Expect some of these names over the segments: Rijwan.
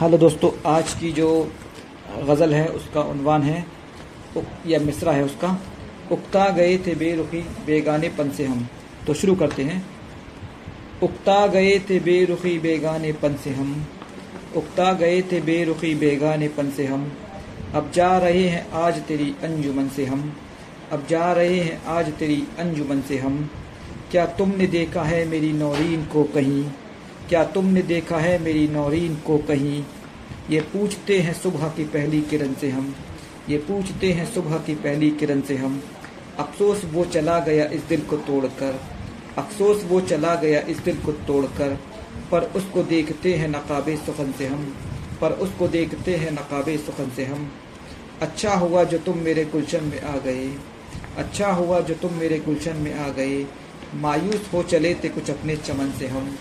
Hello दोस्तों, आज की जो गज़ल है उसका उन्वान है या मिसरा है उसका, उक्ता गए थे बेरुखी बेगानेपन से हम। तो शुरू करते हैं। उक्ता गए थे बेरुखी बेगानेपन से हम, उक्ता गए थे बेरुखी बेगानेपन से हम, अब जा रहे हैं आज तेरी अंजुमन से हम, अब जा रहे हैं आज तेरी अंजुमन से हम। क्या तुमने देखा है मेरी नौरीन को कहीं, क्या तुमने देखा है मेरी नौरीन को कहीं, ये पूछते हैं सुबह की पहली किरण से हम, ये पूछते हैं सुबह की पहली किरण से हम। अफसोस वो चला गया इस दिल को तोड़कर, अफसोस वो चला गया इस दिल को तोड़कर, पर उसको देखते हैं नकाबे सुखन से हम, पर उसको देखते हैं नकाबे सुखन से हम। अच्छा हुआ जो तुम मेरे गुलशन में आ गए, अच्छा हुआ जो तुम मेरे गुलशन में आ गए, मायूस हो चले थे कुछ अपने चमन से हम,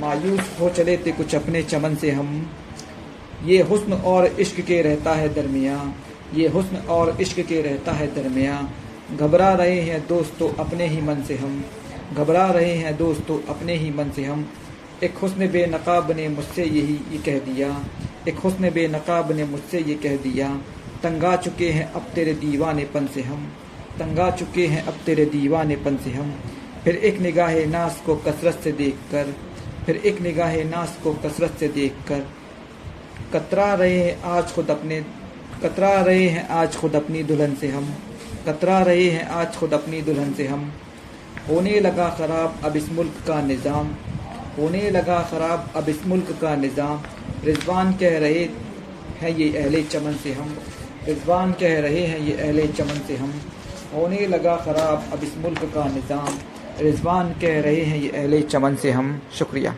मायूस हो चले थे कुछ अपने चमन से हम। ये हुस्न और इश्क के रहता है दरमियाँ, ये हुस्न और इश्क के रहता है दरमियाँ, घबरा रहे हैं दोस्तों अपने ही मन से हम, घबरा रहे हैं दोस्तों अपने ही मन से हम। एक हुस्न बेनकाब ने मुझसे यही कह दिया, एक हुस्न बेनकाब ने मुझसे ये कह दिया, तंगा चुके हैं अब तेरे दीवानेपन से हम, तंगा चुके हैं अब तेरे दीवानेपन से हम। फिर एक निगाह नास को कसरत से देखकर, फिर एक निगाह नास को कसरत से देखकर, कतरा रहे हैं आज खुद अपने, कतरा रहे हैं आज खुद अपनी दुल्हन से हम, कतरा रहे हैं आज खुद अपनी दुल्हन से हम। होने लगा ख़राब अब इस मुल्क का निज़ाम, होने लगा ख़राब अब इस मुल्क का निज़ाम, रिजवान कह रहे हैं ये अहले चमन से हम, रिजवान कह रहे हैं ये अहले चमन से हम। होने लगा ख़राब अब इस मुल्क का निज़ाम, रिजवान कह रहे हैं ये अहले चमन से हम। शुक्रिया।